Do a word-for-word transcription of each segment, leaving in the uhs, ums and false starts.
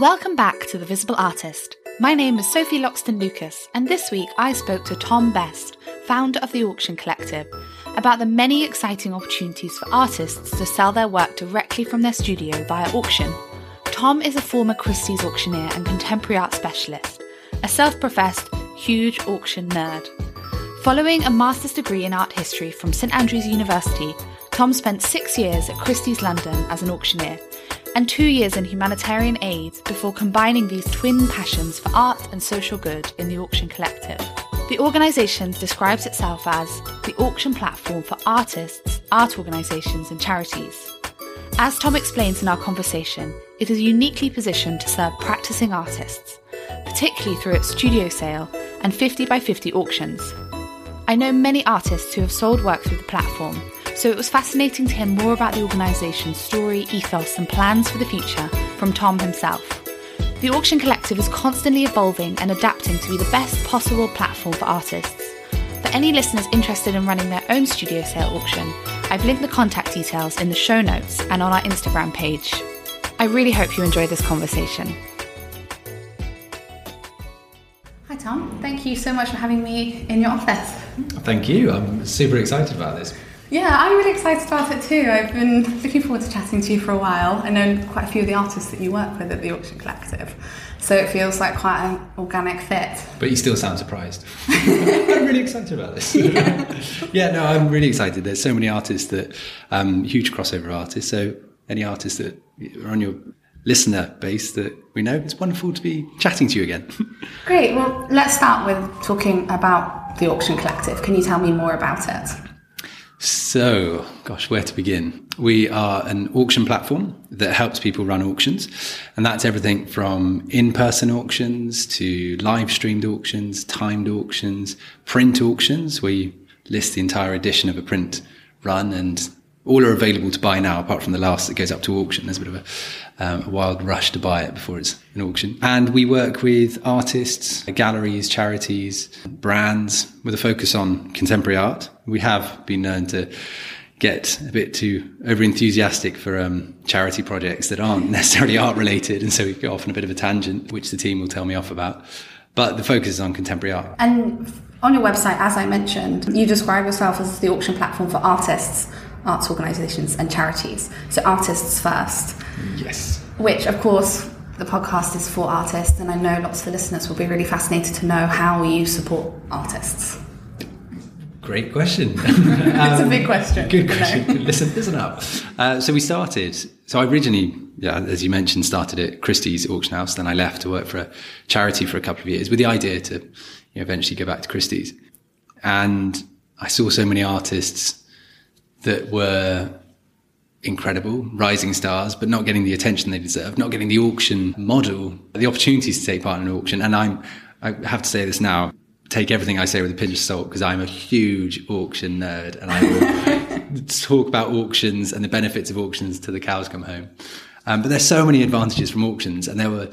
Welcome back to The Visible Artist. My name is Sophie Loxton-Lucas, and this week I spoke to Tom Best, founder of The Auction Collective, about the many exciting opportunities for artists to sell their work directly from their studio via auction. Tom is a former Christie's auctioneer and contemporary art specialist, a self-professed huge auction nerd. Following a master's degree in art history from St Andrews University, Tom spent six years at Christie's London as an auctioneer, and two years in humanitarian aid before combining these twin passions for art and social good in the Auction Collective. The organisation describes itself as the auction platform for artists, art organisations and charities. As Tom explains in our conversation, it is uniquely positioned to serve practising artists, particularly through its Studio Sale and fifty by fifty auctions. I know many artists who have sold work through the platform, so it was fascinating to hear more about the organisation's story, ethos and plans for the future from Tom himself. The Auction Collective is constantly evolving and adapting to be the best possible platform for artists. For any listeners interested in running their own studio sale auction, I've linked the contact details in the show notes and on our Instagram page. I really hope you enjoy this conversation. Hi Tom, thank you so much for having me in your office. Thank you, I'm super excited about this. Yeah, I'm really excited about it too. I've been looking forward to chatting to you for a while. I know quite a few of the artists that you work with at the Auction Collective, so it feels like quite an organic fit. But you still sound surprised. I'm really excited about this. Yeah. yeah, no, I'm really excited. There's so many artists that, um, huge crossover artists, so any artists that are on your listener base that we know, it's wonderful to be chatting to you again. Great, well, let's start with talking about the Auction Collective. Can you tell me more about it? So, gosh, where to begin? We are an auction platform that helps people run auctions, and that's everything from in-person auctions to live-streamed auctions, timed auctions, print auctions, where you list the entire edition of a print run, and all are available to buy now, apart from the last that goes up to auction. There's a bit of a, um, a wild rush to buy it before it's an auction. And we work with artists, galleries, charities, brands, with a focus on contemporary art. We have been known to get a bit too over-enthusiastic for um, charity projects that aren't necessarily art-related, and so we go off on a bit of a tangent, which the team will tell me off about. But the focus is on contemporary art. And on your website, as I mentioned, you describe yourself as the auction platform for artists, arts organisations and charities. So artists first. Yes. Which, of course, the podcast is for artists, and I know lots of the listeners will be really fascinated to know how you support artists. Great question. It's um, a big question. Good question. Know. Listen, listen up. Uh, so we started, so I originally, yeah, as you mentioned, started at Christie's Auction House, then I left to work for a charity for a couple of years with the idea to you know, eventually go back to Christie's. And I saw so many artists that were incredible, rising stars, but not getting the attention they deserve, not getting the auction model, the opportunities to take part in an auction. And I'm, I have to say this now, take everything I say with a pinch of salt, because I'm a huge auction nerd and I will talk about auctions and the benefits of auctions till the cows come home. Um, but there's so many advantages from auctions, and there were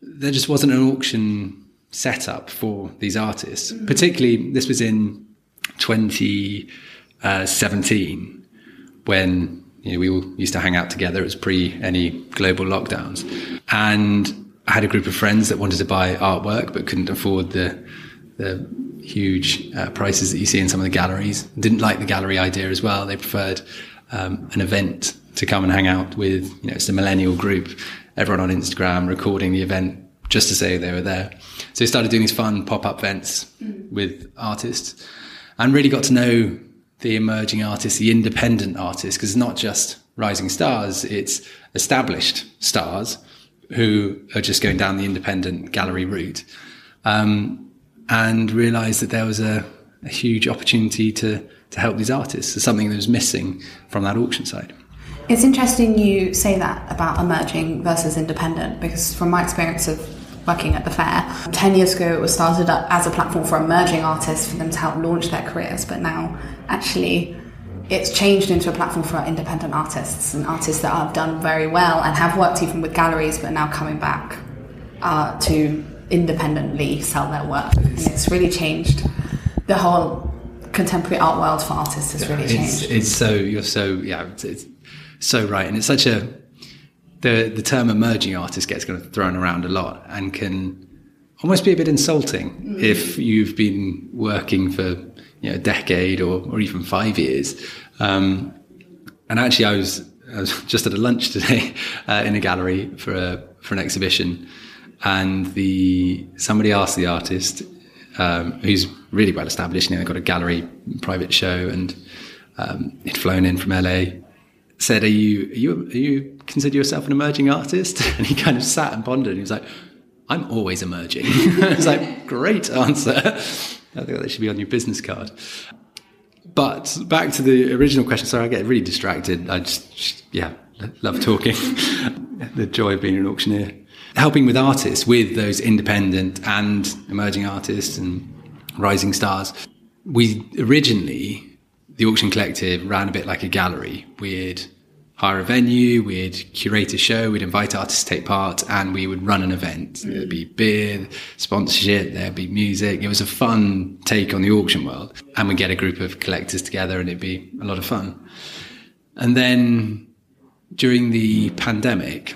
there just wasn't an auction set up for these artists. Mm. Particularly, this was in twenty seventeen, when you know we all used to hang out together. It was pre any global lockdowns, and I had a group of friends that wanted to buy artwork but couldn't afford the the huge uh, prices that you see in some of the galleries. Didn't like the gallery idea as well. They preferred um, an event to come and hang out with. You know, it's a millennial group, everyone on Instagram recording the event just to say they were there. So we started doing these fun pop-up events mm. with artists, and really got to know the emerging artists, the independent artists, because it's not just rising stars, it's established stars who are just going down the independent gallery route, um, and realised that there was a, a huge opportunity to, to help these artists. It's something that was missing from that auction side. It's interesting you say that about emerging versus independent, because from my experience of working at the fair, ten years ago it was started up as a platform for emerging artists for them to help launch their careers, but now actually it's changed into a platform for independent artists and artists that have done very well and have worked even with galleries but are now coming back uh, to independently sell their work. And it's really changed the whole contemporary art world for artists. Has really changed. It's, it's so, you're so, yeah, it's, it's so right. And it's such a, the, the term emerging artist gets kind of thrown around a lot and can almost be a bit insulting mm. if you've been working for you know, a decade or, or even five years. Um, and actually I was, I was just at a lunch today uh, in a gallery for a, for an exhibition, and the, somebody asked the artist, um, who's really well established, you know, they've got a gallery, private show, and, um, he'd flown in from L A, said, are you, are you, are you consider yourself an emerging artist? And he kind of sat and pondered, and he was like, I'm always emerging. I was like, great answer. I think that should be on your business card. But back to the original question. Sorry, I get really distracted. I just, yeah, love talking. The joy of being an auctioneer. Helping with artists, with those independent and emerging artists and rising stars. We originally, the Auction Collective ran a bit like a gallery. We'd hire a venue, we'd curate a show, we'd invite artists to take part, and we would run an event. Mm. There'd be beer, sponsorship, there'd be music. It was a fun take on the auction world. And we'd get a group of collectors together and it'd be a lot of fun. And then during the pandemic,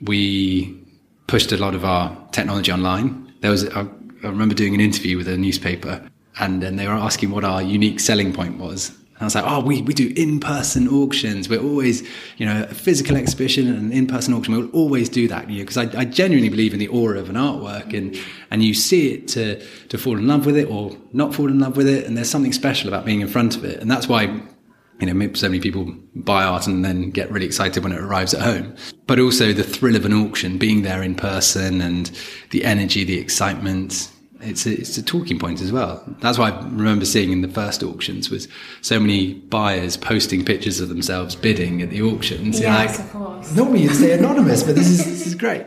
we pushed a lot of our technology online. There was, I, I remember doing an interview with a newspaper, and then they were asking what our unique selling point was. And I was like, oh, we, we do in-person auctions. We're always, you know, a physical exhibition and an in-person auction. We'll always do that, you know, because I, I genuinely believe in the aura of an artwork, and, and you see it to, to fall in love with it or not fall in love with it. And there's something special about being in front of it. And that's why, you know, so many people buy art and then get really excited when it arrives at home. But also the thrill of an auction, being there in person, and the energy, the excitement. It's a, it's a talking point as well. That's what I remember seeing in the first auctions, was so many buyers posting pictures of themselves bidding at the auctions. Yes, like, of course. Normally you'd say anonymous, but this is, this is great.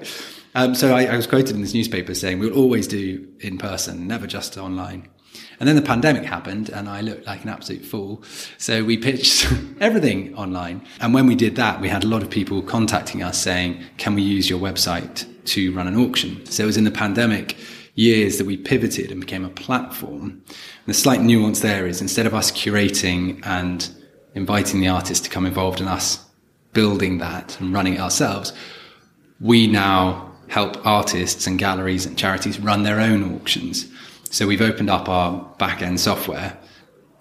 Um, so I, I was quoted in this newspaper saying, we'll always do in person, never just online. And then the pandemic happened and I looked like an absolute fool. So we pitched everything online. And when we did that, we had a lot of people contacting us saying, can we use your website to run an auction? So it was in the pandemic years that we pivoted and became a platform. And the slight nuance there is, instead of us curating and inviting the artists to come involved in us building that and running it ourselves, we now help artists and galleries and charities run their own auctions. So we've opened up our back-end software.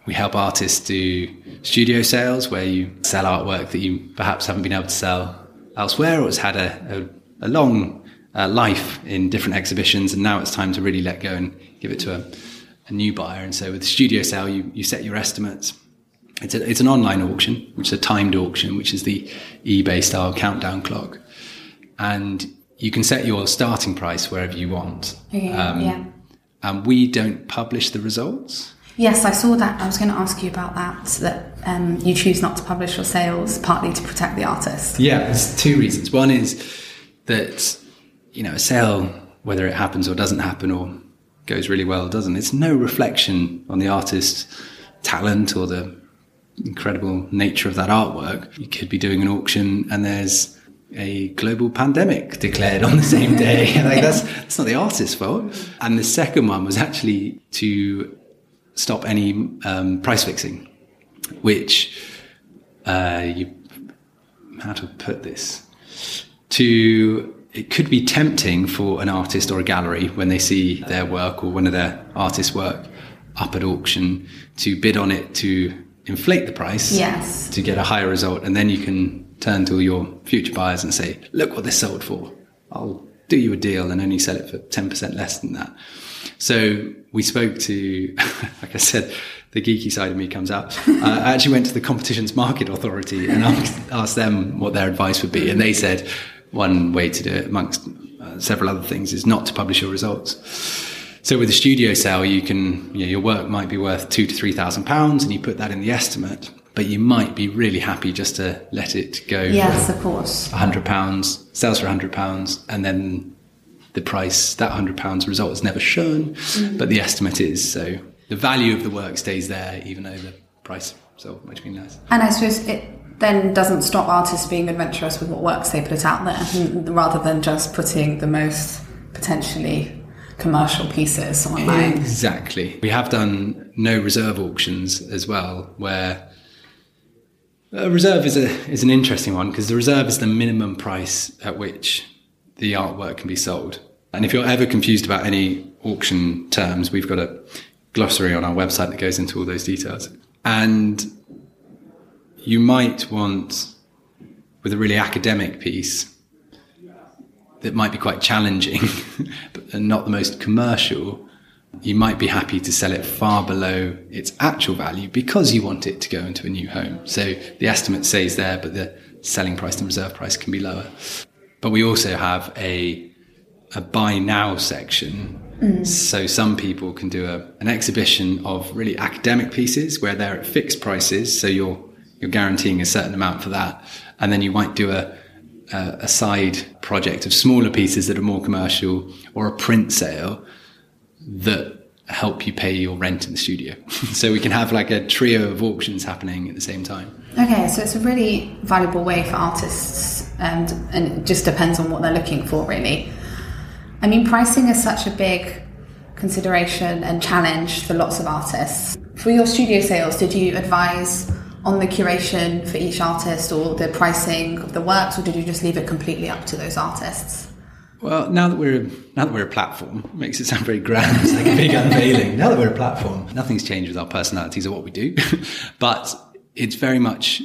We help artists do studio sales, where you sell artwork that you perhaps haven't been able to sell elsewhere, or it's had a, a, a long Uh, life in different exhibitions, and now it's time to really let go and give it to a, a new buyer. And so with Studio Sale, you, you set your estimates. It's a, it's an online auction, which is a timed auction, which is the eBay style countdown clock, and you can set your starting price wherever you want. Okay, um, yeah. And we don't publish the results. Yes, I saw that. I was going to ask you about that, that um, you choose not to publish your sales, partly to protect the artist. Yeah, there's two reasons. One is that, you know, a sale, whether it happens or doesn't happen, or goes really well or doesn't, it's no reflection on the artist's talent or the incredible nature of that artwork, you could be doing an auction and there's a global pandemic declared on the same day. Like that's that's not the artist's fault. And the second one was actually to stop any um, price fixing, which uh, you how to put this to. It could be tempting for an artist or a gallery when they see their work or one of their artists' work up at auction to bid on it to inflate the price, yes, to get a higher result. And then you can turn to your future buyers and say, look what this sold for. I'll do you a deal and only sell it for ten percent less than that. So we spoke to, like I said, the geeky side of me comes out. uh, I actually went to the Competitions Market Authority and asked, asked them what their advice would be. And they said, one way to do it, amongst uh, several other things, is not to publish your results. So with a studio sale, you can, you know, your work might be worth two to three thousand pounds, and you put that in the estimate. But you might be really happy just to let it go. Yes, of course. A hundred pounds sells for a hundred pounds, and then the price, that hundred pounds result is never shown, mm-hmm. but the estimate is. So the value of the work stays there, even though the price sold might have been less. And I suppose it then doesn't stop artists being adventurous with what works they put out there, rather than just putting the most potentially commercial pieces online. Exactly. We have done no reserve auctions as well, where a reserve is a is an interesting one, because the reserve is the minimum price at which the artwork can be sold. And if you're ever confused about any auction terms, we've got a glossary on our website that goes into all those details. And you might want, with a really academic piece that might be quite challenging and not the most commercial, you might be happy to sell it far below its actual value because you want it to go into a new home. So the estimate stays there, but the selling price and reserve price can be lower. But we also have a a buy now section. Mm. So some people can do a, an exhibition of really academic pieces where they're at fixed prices. So you're You're guaranteeing a certain amount for that. And then you might do a, a a side project of smaller pieces that are more commercial, or a print sale that help you pay your rent in the studio. So we can have like a trio of auctions happening at the same time. Okay, so it's a really valuable way for artists, and, and it just depends on what they're looking for, really. I mean, pricing is such a big consideration and challenge for lots of artists. For your studio sales, did you advise on the curation for each artist, or the pricing of the works, or did you just leave it completely up to those artists? Well, now that we're now that we're a platform, it makes it sound very grand. It's like a big unveiling. Now that we're a platform, nothing's changed with our personalities or what we do. But it's very much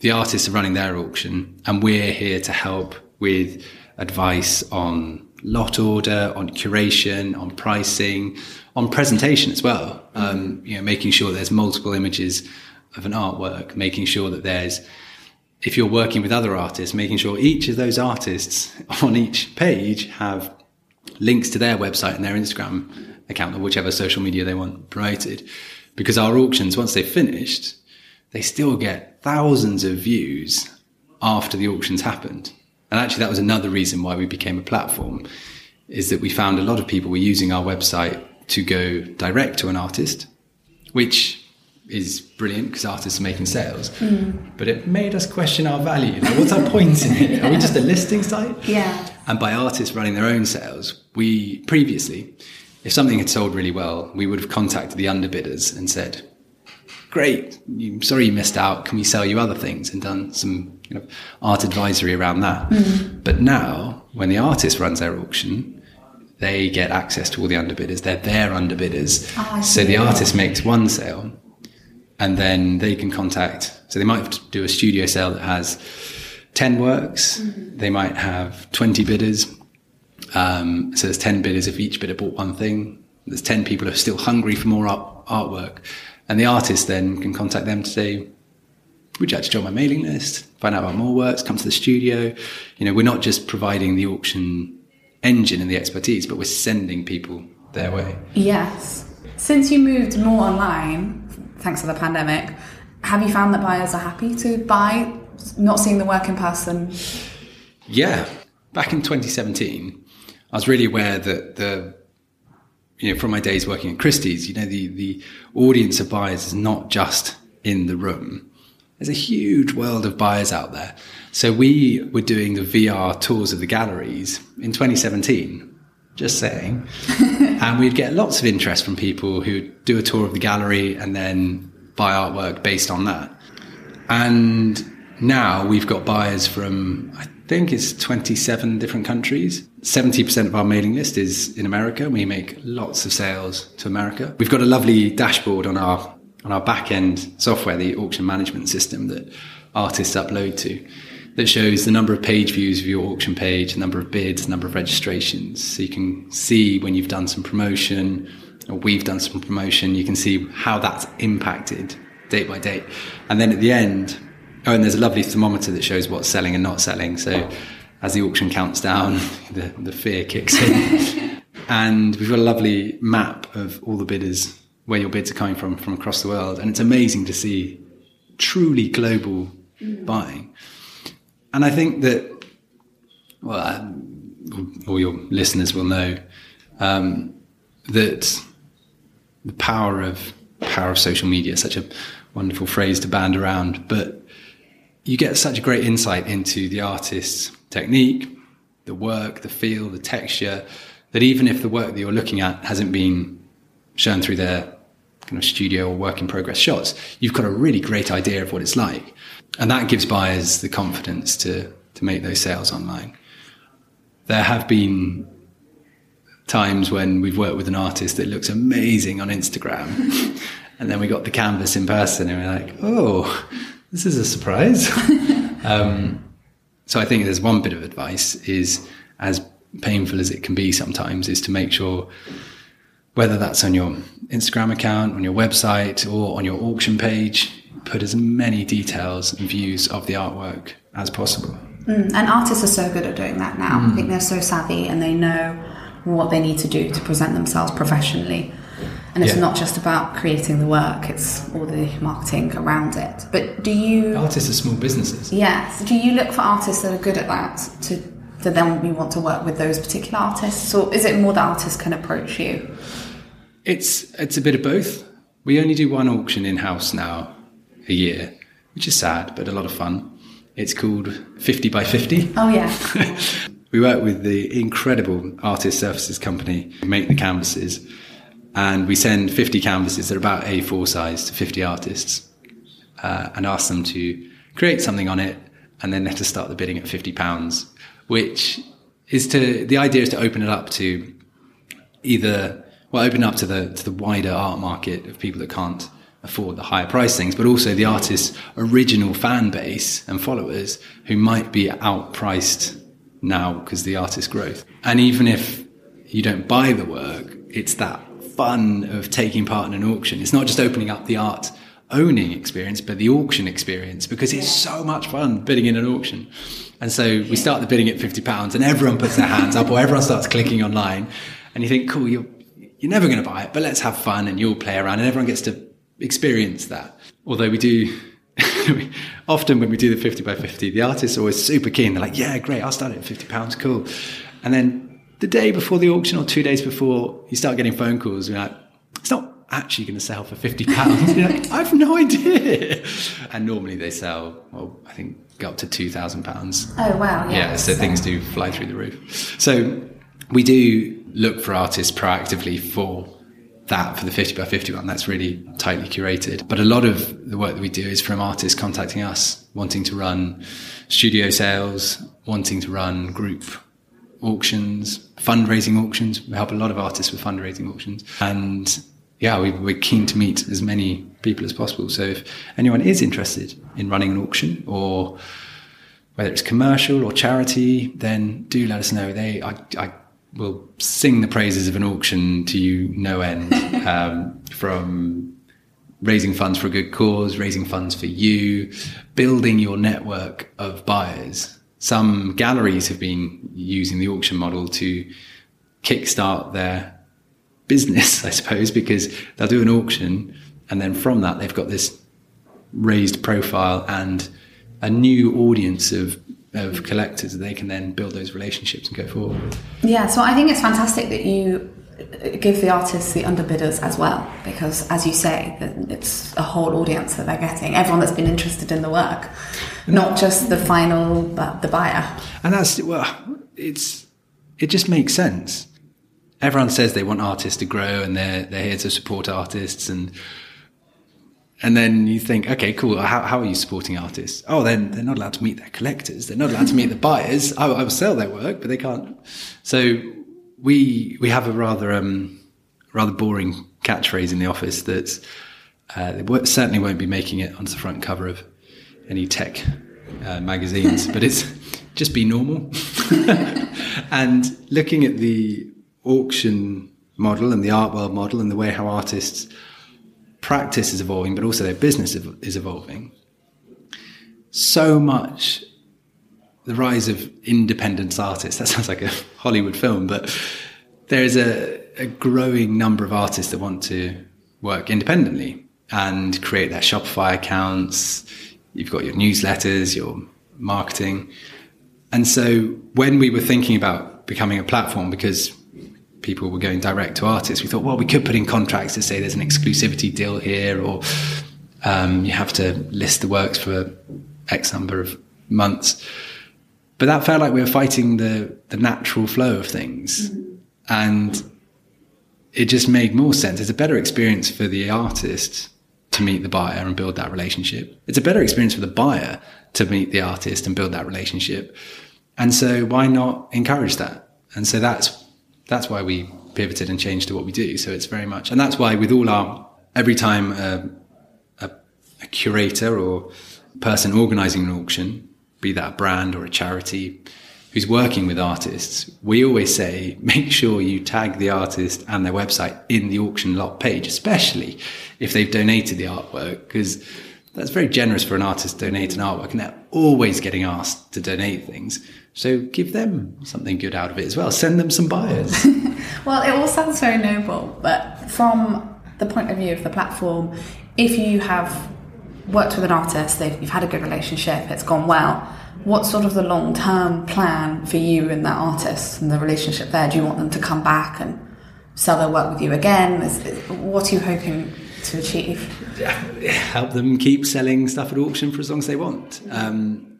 the artists are running their auction, and we're here to help with advice on lot order, on curation, on pricing, on presentation as well. Um, you know, making sure there's multiple images of an artwork, making sure that there's, if you're working with other artists, making sure each of those artists on each page have links to their website and their Instagram account, or whichever social media they want promoted. Because our auctions, once they've finished, they still get thousands of views after the auction's happened. And actually that was another reason why we became a platform, is that we found a lot of people were using our website to go direct to an artist, which is brilliant because artists are making sales, mm. but it made us question our value. Like, what's our point in it? Are we just a listing site? Yeah. And by artists running their own sales, we previously, if something had sold really well, we would have contacted the underbidders and said, great, you, sorry you missed out, can we sell you other things, and done some, you know, art advisory around that. Mm. But now when the artist runs their auction, they get access to all the underbidders. They're their underbidders. Oh, so the artist makes one sale, and then they can contact, so they might do a studio sale that has ten works, mm-hmm. they might have twenty bidders, um, so there's ten bidders. If each bidder bought one thing, there's ten people who are still hungry for more art, artwork, and the artist then can contact them to say, would you like to join my mailing list, find out about more works, come to the studio. You know, we're not just providing the auction engine and the expertise, but we're sending people their way. Yes. Since you moved more online, thanks to the pandemic, have you found that buyers are happy to buy, not seeing the work in person? Yeah. Back in twenty seventeen, I was really aware that the, you know, from my days working at Christie's, you know, the, the audience of buyers is not just in the room. There's a huge world of buyers out there. So we were doing the V R tours of the galleries in twenty seventeen, just saying. And we'd get lots of interest from people who'd do a tour of the gallery and then buy artwork based on that. And now we've got buyers from, I think it's twenty-seven different countries. seventy percent of our mailing list is in America. We make lots of sales to America. We've got a lovely dashboard on our on our back-end software, the auction management system that artists upload to, that shows the number of page views of your auction page, the number of bids, the number of registrations. So you can see when you've done some promotion, or we've done some promotion, you can see how that's impacted date by date. And then at the end, oh, and there's a lovely thermometer that shows what's selling and not selling. So as the auction counts down, the, the fear kicks in. And we've got a lovely map of all the bidders, where your bids are coming from, from across the world. And it's amazing to see truly global mm. buying. And I think that, well, all your listeners will know um, that the power of power of social media, such a wonderful phrase to band around, but you get such a great insight into the artist's technique, the work, the feel, the texture, that even if the work that you're looking at hasn't been shown through their kind of studio or work in progress shots, you've got a really great idea of what it's like. And that gives buyers the confidence to to make those sales online. There have been times when we've worked with an artist that looks amazing on Instagram and then we got the canvas in person and we're like, oh, this is a surprise. um, so I think there's one bit of advice is, as painful as it can be sometimes, is to make sure, whether that's on your Instagram account, on your website, or on your auction page, put as many details and views of the artwork as possible. Mm. And artists are so good at doing that now. Mm. I think they're so savvy and they know what they need to do to present themselves professionally. And it's yeah. not just about creating the work, it's all the marketing around it. But do you... Artists are small businesses. Yes. Do you look for artists that are good at that to, to then you want to work with those particular artists? Or is it more that artists can approach you? It's it's a bit of both. We only do one auction in-house now a year, which is sad, but a lot of fun. It's called fifty by fifty. Oh, yeah. We work with the incredible artist services company who make the canvases, and we send fifty canvases that are about A four size to fifty artists uh, and ask them to create something on it, and then let us start the bidding at fifty pounds, which is to... The idea is to open it up to either... Well, open up to the to the wider art market of people that can't afford the higher price things, but also the artist's original fan base and followers who might be outpriced now because of the artist's growth. And even if you don't buy the work, it's that fun of taking part in an auction. It's not just opening up the art owning experience, but the auction experience, because it's so much fun bidding in an auction. And so we start the bidding at fifty pounds and everyone puts their hands up, or everyone starts clicking online, and you think, cool, you're You're never going to buy it, but let's have fun and you'll play around and everyone gets to experience that. Although we do, often when we do the fifty by fifty, the artists are always super keen. They're like, yeah, great, I'll start it at fifty pounds, cool. And then the day before the auction or two days before, you start getting phone calls. You're like, it's not actually going to sell for fifty pounds. You're like, I have no idea. And normally they sell, well, I think up to two thousand pounds. Oh, wow. Yeah, yeah so, so things do fly through the roof. So we do... look for artists proactively for that, for the fifty by fifty one. That's really tightly curated. But a lot of the work that we do is from artists contacting us, wanting to run studio sales, wanting to run group auctions, fundraising auctions. We help a lot of artists with fundraising auctions. And yeah, we, we're keen to meet as many people as possible. So if anyone is interested in running an auction, or whether it's commercial or charity, then do let us know. They, I, I, We'll sing the praises of an auction to you no end, um, from raising funds for a good cause, raising funds for you, building your network of buyers. Some galleries have been using the auction model to kickstart their business, I suppose, because they'll do an auction and then from that they've got this raised profile and a new audience of of collectors that they can then build those relationships and go forward with. Yeah, so I think it's fantastic that you give the artists the underbidders as well, because as you say, it's a whole audience that they're getting, everyone that's been interested in the work, not just the final but the buyer. And that's, well, it's it just makes sense. Everyone says they want artists to grow and they're they're here to support artists, and and then you think, okay, cool, how, how are you supporting artists? Oh, then they're not allowed to meet their collectors, they're not allowed to meet the buyers. I, I will sell their work, but they can't. So we we have a rather um rather boring catchphrase in the office that's uh, they certainly won't be making it onto the front cover of any tech uh, magazines, but it's just be normal. And looking at the auction model and the art world model and the way how artists practice is evolving, but also their business is evolving. So much, the rise of independent artists, that sounds like a Hollywood film, but there is a, a growing number of artists that want to work independently and create their Shopify accounts. You've got your newsletters, your marketing. And so when we were thinking about becoming a platform, because people were going direct to artists, we thought, well, we could put in contracts to say there's an exclusivity deal here, or um, you have to list the works for X number of months. But that felt like we were fighting the, the natural flow of things. Mm-hmm. And it just made more sense. It's a better experience for the artist to meet the buyer and build that relationship. It's a better experience for the buyer to meet the artist and build that relationship. And so why not encourage that? And so that's that's why we pivoted and changed to what we do. So it's very much, and that's why with all our, every time a, a, a curator or person organizing an auction, be that a brand or a charity who's working with artists, we always say, make sure you tag the artist and their website in the auction lot page, especially if they've donated the artwork, because that's very generous for an artist to donate an artwork, and they're always getting asked to donate things. So give them something good out of it as well. Send them some buyers. Well, it all sounds very noble, but from the point of view of the platform, if you have worked with an artist, they've, you've had a good relationship, it's gone well, what's sort of the long-term plan for you and that artist and the relationship there? Do you want them to come back and sell their work with you again? Is, is, what are you hoping to achieve? Help them keep selling stuff at auction for as long as they want. Um,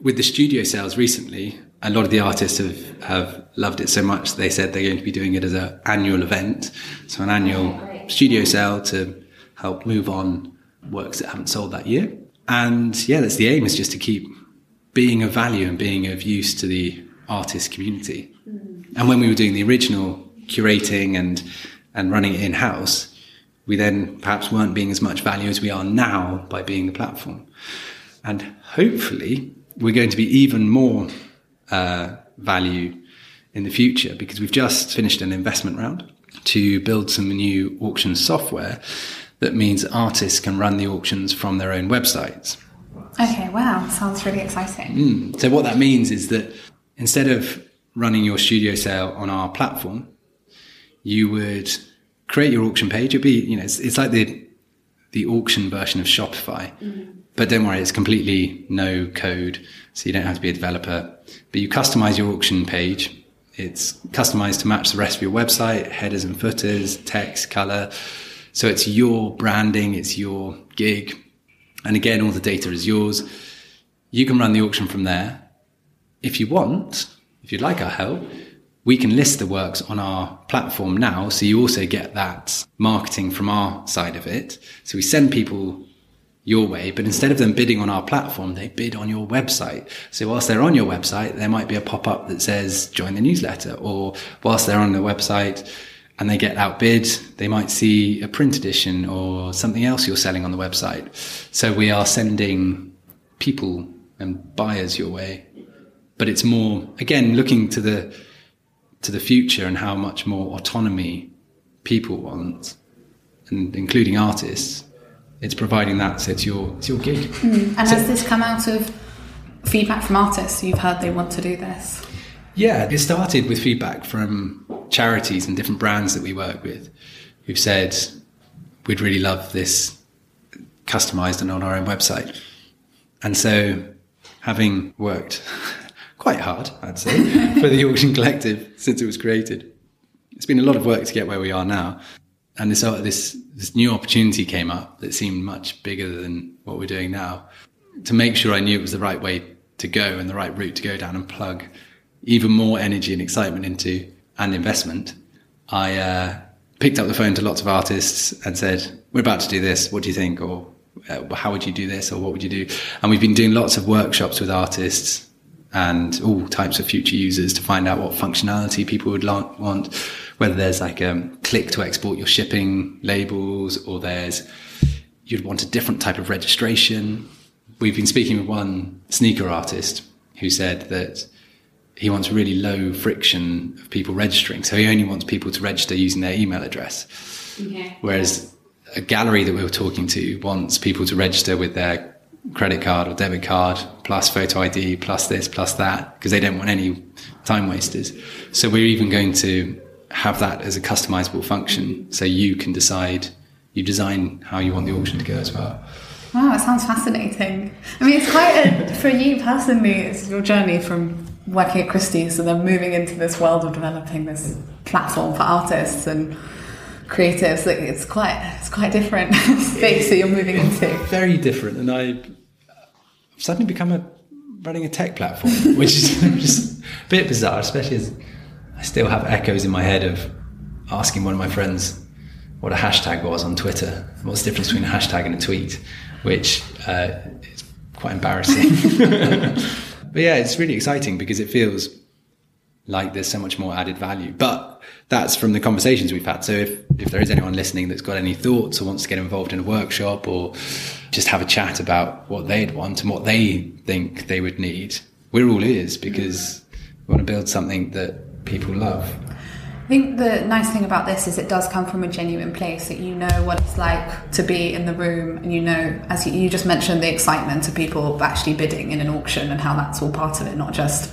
with the studio sales recently, a lot of the artists have, have loved it so much, they said they're going to be doing it as an annual event. So an annual studio sale to help move on works that haven't sold that year. And yeah, that's the aim, is just to keep being of value and being of use to the artist community. Mm-hmm. And when we were doing the original curating and, and running it in-house, we then perhaps weren't being as much value as we are now by being the platform. And hopefully we're going to be even more uh, value in the future, because we've just finished an investment round to build some new auction software that means artists can run the auctions from their own websites. Okay, wow, sounds really exciting. Mm. So what that means is that instead of running your studio sale on our platform, you would create your auction page. It'd be, you know, it's, it's like the the auction version of Shopify. Mm-hmm. But don't worry, it's completely no code, so you don't have to be a developer. But you customize your auction page. It's customized to match the rest of your website, headers and footers, text, color. So it's your branding, it's your gig. And again, all the data is yours. You can run the auction from there. If you want, if you'd like our help, we can list the works on our platform now, so you also get that marketing from our side of it. So we send people your way, but instead of them bidding on our platform, they bid on your website. So whilst they're on your website, there might be a pop-up that says join the newsletter, or whilst they're on the website and they get outbid, they might see a print edition or something else you're selling on the website. So we are sending people and buyers your way, but it's more, again, looking to the to the future and how much more autonomy people want, and including artists. It's providing that, so it's your, it's your gig. Mm. And so, has this come out of feedback from artists? You've heard they want to do this. Yeah, it started with feedback from charities and different brands that we work with who've said, we'd really love this customised and on our own website. And so, having worked quite hard, I'd say, for the Auction Collective since it was created, it's been a lot of work to get where we are now. And this uh, this this new opportunity came up that seemed much bigger than what we're doing now, to make sure I knew it was the right way to go and the right route to go down and plug even more energy and excitement into, and investment. I uh, picked up the phone to lots of artists and said, we're about to do this, what do you think? Or uh, how would you do this? Or what would you do? And we've been doing lots of workshops with artists and all types of future users to find out what functionality people would la- want, whether there's like a click to export your shipping labels, or there's, you'd want a different type of registration. We've been speaking with one sneaker artist who said that he wants really low friction of people registering. So he only wants people to register using their email address. Yeah. Whereas a gallery that we were talking to wants people to register with their credit card or debit card, plus photo I D, plus this, plus that, because they don't want any time wasters. So we're even going to have that as a customizable function. So you can decide, you design how you want the auction to go as well. Wow, it sounds fascinating. I mean, it's quite a, for you personally, it's your journey from working at Christie's and then moving into this world of developing this platform for artists and creatives. Like, it's quite it's quite different space that you're moving into. Very different. And I've suddenly become a running a tech platform, which is just a bit bizarre, especially as I still have echoes in my head of asking one of my friends what a hashtag was on Twitter. What's the difference between a hashtag and a tweet, which uh, is quite embarrassing. But yeah, it's really exciting because it feels like there's so much more added value. But that's from the conversations we've had. So if, if there is anyone listening that's got any thoughts or wants to get involved in a workshop or just have a chat about what they'd want and what they think they would need, we're all ears, because we want to build something that people love. I think the nice thing about this is it does come from a genuine place, that you know what it's like to be in the room, and you know, as you, you just mentioned, the excitement of people actually bidding in an auction and how that's all part of it, not just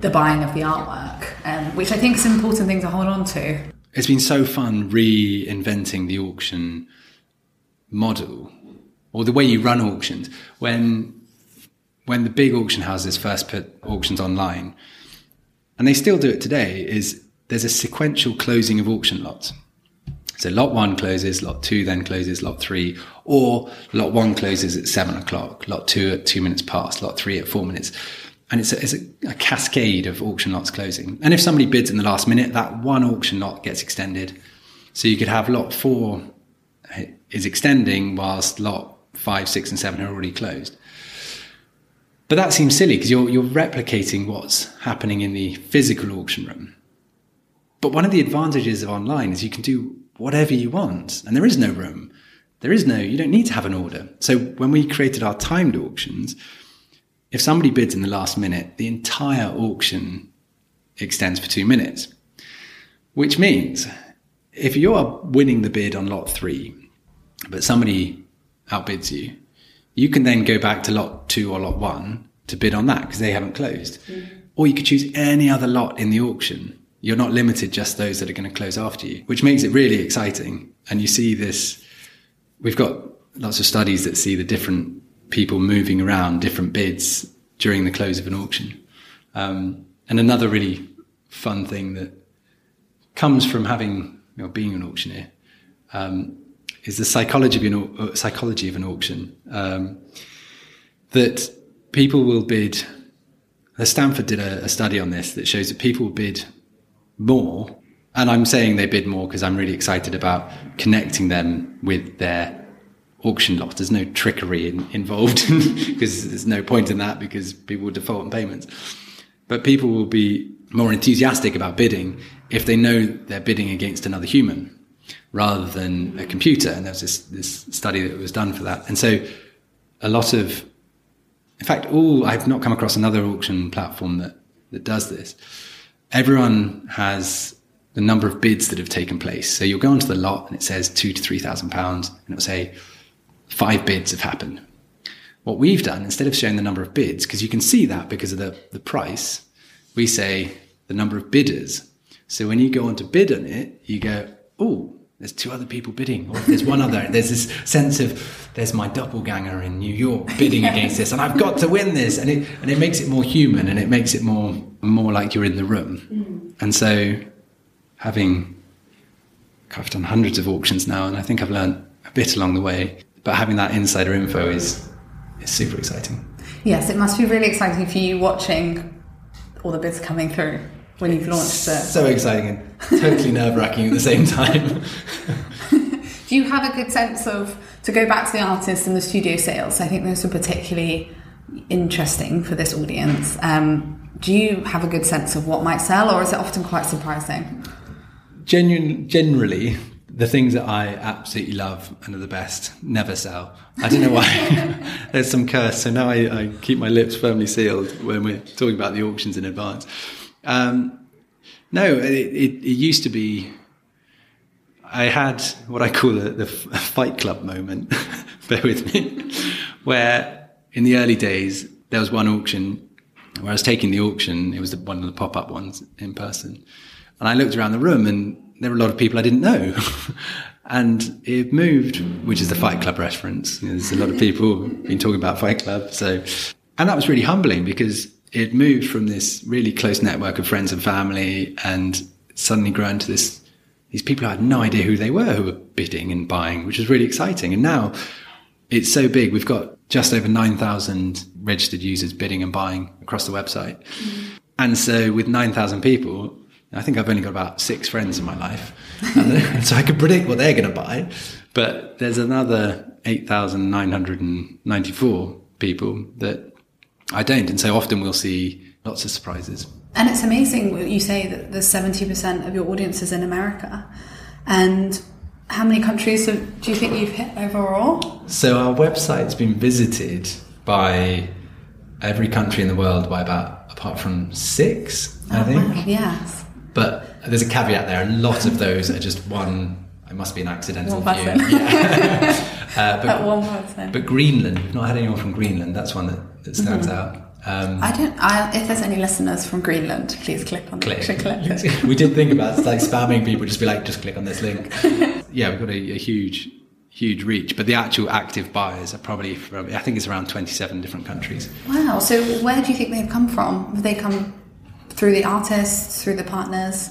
the buying of the artwork, um, which I think is an important thing to hold on to. It's been so fun reinventing the auction model, or the way you run auctions. When when the big auction houses first put auctions online, and they still do it today, is there's a sequential closing of auction lots. So lot one closes, lot two then closes, lot three, or lot one closes at seven o'clock, lot two at two minutes past, lot three at four minutes. And it's, a, it's a, a cascade of auction lots closing. And if somebody bids in the last minute, that one auction lot gets extended. So you could have lot four is extending whilst lot five, six and seven are already closed. But that seems silly because you're, you're replicating what's happening in the physical auction room. But one of the advantages of online is you can do whatever you want, and there is no room. There is no, you don't need to have an order. So when we created our timed auctions, if somebody bids in the last minute, the entire auction extends for two minutes, which means if you're winning the bid on lot three, but somebody outbids you, you can then go back to lot two or lot one to bid on that because they haven't closed. Mm-hmm. Or you could choose any other lot in the auction. You're not limited just those that are going to close after you, which makes it really exciting. And you see this, we've got lots of studies that see the different people moving around different bids during the close of an auction. Um, and another really fun thing that comes from having, you know, being an auctioneer, um, is the psychology of an, psychology of an auction, um, that people will bid, Stanford did a, a study on this that shows that people bid more, and I'm saying they bid more because I'm really excited about connecting them with their auction lot. There's no trickery in, involved because there's no point in that, because people will default on payments. But people will be more enthusiastic about bidding if they know they're bidding against another human rather than a computer. And there's this, this study that was done for that. And so a lot of, in fact, all, I've not come across another auction platform that, that does this. Everyone has the number of bids that have taken place. So you'll go onto the lot and it says two to three thousand pounds, and it'll say five bids have happened. What we've done, instead of showing the number of bids, because you can see that because of the, the price, we say the number of bidders. So when you go on to bid on it, you go, oh, there's two other people bidding, or there's one other. There's this sense of, there's my doppelganger in New York bidding yes. against this, and I've got to win this. And it and it makes it more human, and it makes it more more like you're in the room. Mm. And so having, I've done hundreds of auctions now, and I think I've learned a bit along the way, but having that insider info is is super exciting. Yes, it must be really exciting for you watching all the bids coming through when you've launched it. So exciting and totally nerve-wracking at the same time. Do you have a good sense of, to go back to the artists and the studio sales, I think those are particularly interesting for this audience. Um, do you have a good sense of what might sell, or is it often quite surprising? Genuine, generally, the things that I absolutely love and are the best never sell. I don't know why. There's some curse, so now I, I keep my lips firmly sealed when we're talking about the auctions in advance. Um, no, it, it, it used to be... I had what I call the, the fight club moment, bear with me, where in the early days, there was one auction where I was taking the auction. It was one of the pop-up ones in person. And I looked around the room and there were a lot of people I didn't know. And it moved, which is the Fight Club reference. You know, there's a lot of people who've been talking about Fight Club. So, and that was really humbling because it moved from this really close network of friends and family and suddenly grew into this, these people I had no idea who they were who were bidding and buying, which was really exciting. And now it's so big. We've got just over nine thousand registered users bidding and buying across the website. Mm. And so with nine thousand people, I think I've only got about six friends in my life. And so I can predict what they're going to buy. But there's another eight thousand nine hundred ninety-four people that I don't. And so often we'll see lots of surprises. And it's amazing what you say, that the seventy percent of your audience is in America. And how many countries have, do you think you've hit overall? So our website's been visited by every country in the world by about, apart from six, oh, I think. Wow. Yes. But there's a caveat there. A lot of those are just one, it must be an accidental one view. Yeah. uh, but, At one person. But Greenland, we've not had anyone from Greenland. That's one that, that stands mm-hmm. out. Um, I don't. I, if there's any listeners from Greenland, please click on the click. click. We did think about it, like spamming people, just be like, just click on this link. Yeah, we've got a, a huge, huge reach, but the actual active buyers are probably from, I think it's around twenty-seven different countries. Wow. So where do you think they've come from? Have they come through the artists, through the partners?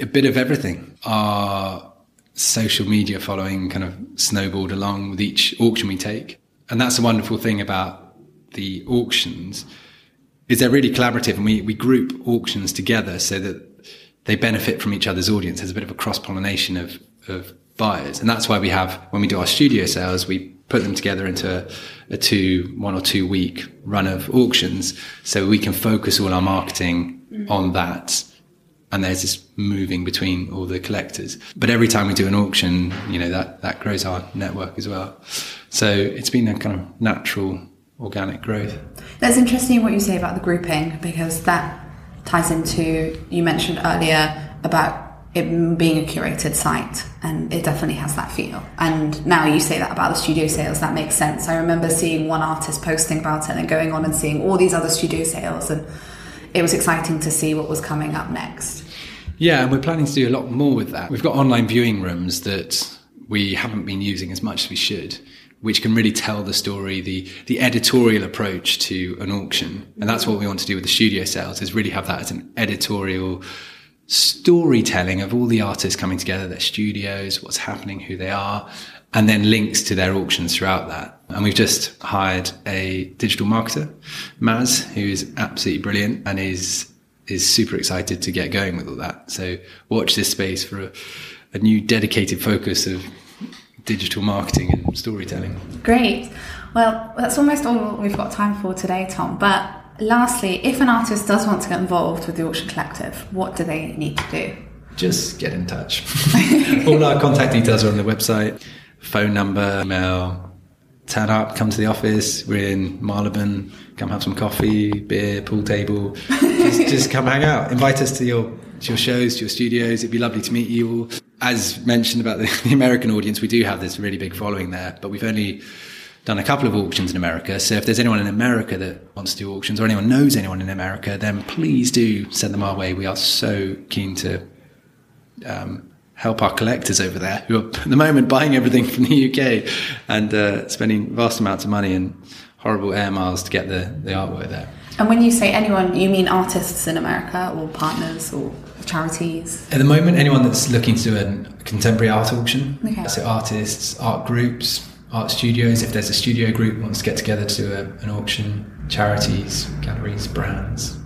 A bit of everything. Our social media following kind of snowballed along with each auction we take, and that's a wonderful thing about the auctions is they're really collaborative, and we, we group auctions together so that they benefit from each other's audience. There's a bit of a cross-pollination of, of buyers, and that's why we have, when we do our studio sales, we put them together into a, a two one or two week run of auctions so we can focus all our marketing mm. on that, and there's this moving between all the collectors. But every time we do an auction, you know, that that grows our network as well, so it's been a kind of natural organic growth. That's interesting what you say about the grouping, because that ties into, you mentioned earlier about it being a curated site, and it definitely has that feel. And now you say that about the studio sales, that makes sense. I remember seeing one artist posting about it and going on and seeing all these other studio sales, and it was exciting to see what was coming up next. Yeah, and we're planning to do a lot more with that. We've got online viewing rooms that we haven't been using as much as we should, which can really tell the story, the the editorial approach to an auction. And that's what we want to do with the studio sales, is really have that as an editorial storytelling of all the artists coming together, their studios, what's happening, who they are, and then links to their auctions throughout that. And we've just hired a digital marketer, Maz, who is absolutely brilliant and is is super excited to get going with all that. So watch this space for a, a new dedicated focus of digital marketing and storytelling. Great. Well, that's almost all we've got time for today, Tom. But lastly, if an artist does want to get involved with the Auction Collective, what do they need to do? Just get in touch. All our contact details are on the website. Phone number, email, turn up, come to the office. We're in Marylebone. Come have some coffee, beer, pool table. Just, just come hang out. Invite us to your, to your shows, to your studios. It'd be lovely to meet you all. As mentioned about the, the American audience, we do have this really big following there, but we've only done a couple of auctions in America. So if there's anyone in America that wants to do auctions, or anyone knows anyone in America, then please do send them our way. We are so keen to um, help our collectors over there who are at the moment buying everything from the U K and uh, spending vast amounts of money and horrible air miles to get the, the artwork there. And when you say anyone, you mean artists in America or partners or charities? At the moment, anyone that's looking to do a contemporary art auction. Okay. So artists, art groups, art studios, if there's a studio group wants to get together to do a, an auction, charities, galleries, brands.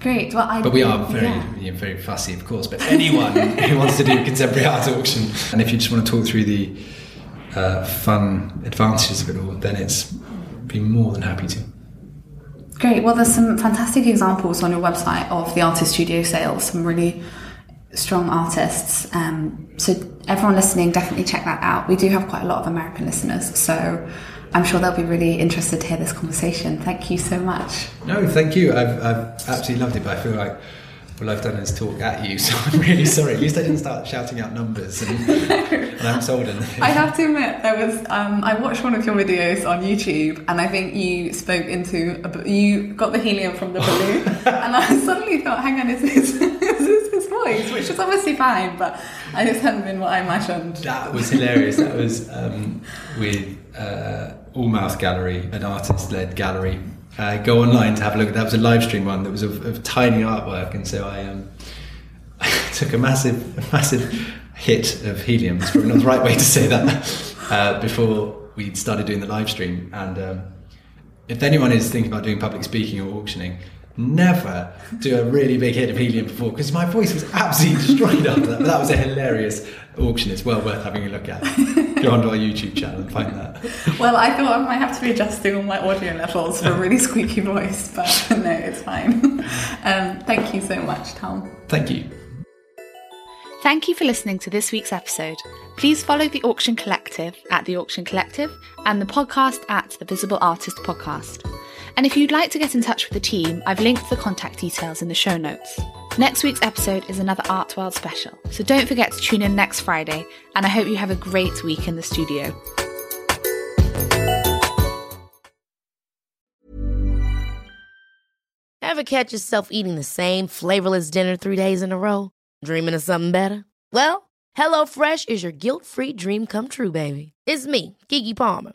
Great. Well, I but we are very, yeah. you know, very fussy, of course. But anyone who wants to do a contemporary art auction, and if you just want to talk through the uh, fun advantages of it all, then it's be more than happy to. Great. Well, there's some fantastic examples on your website of the artist studio sales. Some really strong artists. Um, so everyone listening, definitely check that out. We do have quite a lot of American listeners, so I'm sure they'll be really interested to hear this conversation. Thank you so much. No, thank you. I've, I've absolutely loved it, but I feel like all I've done is talk at you, so I'm really sorry. At least I didn't start shouting out numbers, and, and I'm sold in. I have to admit, there was um, I watched one of your videos on YouTube, and I think you spoke into a, you got the helium from the balloon, and I suddenly thought, hang on, is this, is this his voice? Which was obviously fine, but I just hadn't been what I imagined. That was hilarious. That was um, with. Uh, All Mouth Gallery, an artist-led gallery. Uh, go online to have a look. That was a live stream one that was of, of tiny artwork, and so I, um, I took a massive, a massive hit of helium. It's probably not the right way to say that. Uh, before we started doing the live stream, and um, if anyone is thinking about doing public speaking or auctioning, never do a really big hit of helium before, because my voice was absolutely destroyed after that. But that was a hilarious auction. It's well worth having a look at. Go onto our YouTube channel and find that. Well, I thought I might have to be adjusting all my audio levels for a really squeaky voice, but no, it's fine. Um, thank you so much, Tom. Thank you. Thank you for listening to this week's episode. Please follow The Auction Collective at The Auction Collective and the podcast at The Visible Artist Podcast. And if you'd like to get in touch with the team, I've linked the contact details in the show notes. Next week's episode is another Art World special, so don't forget to tune in next Friday, and I hope you have a great week in the studio. Ever catch yourself eating the same flavourless dinner three days in a row? Dreaming of something better? Well, HelloFresh is your guilt-free dream come true, baby. It's me, Keke Palmer.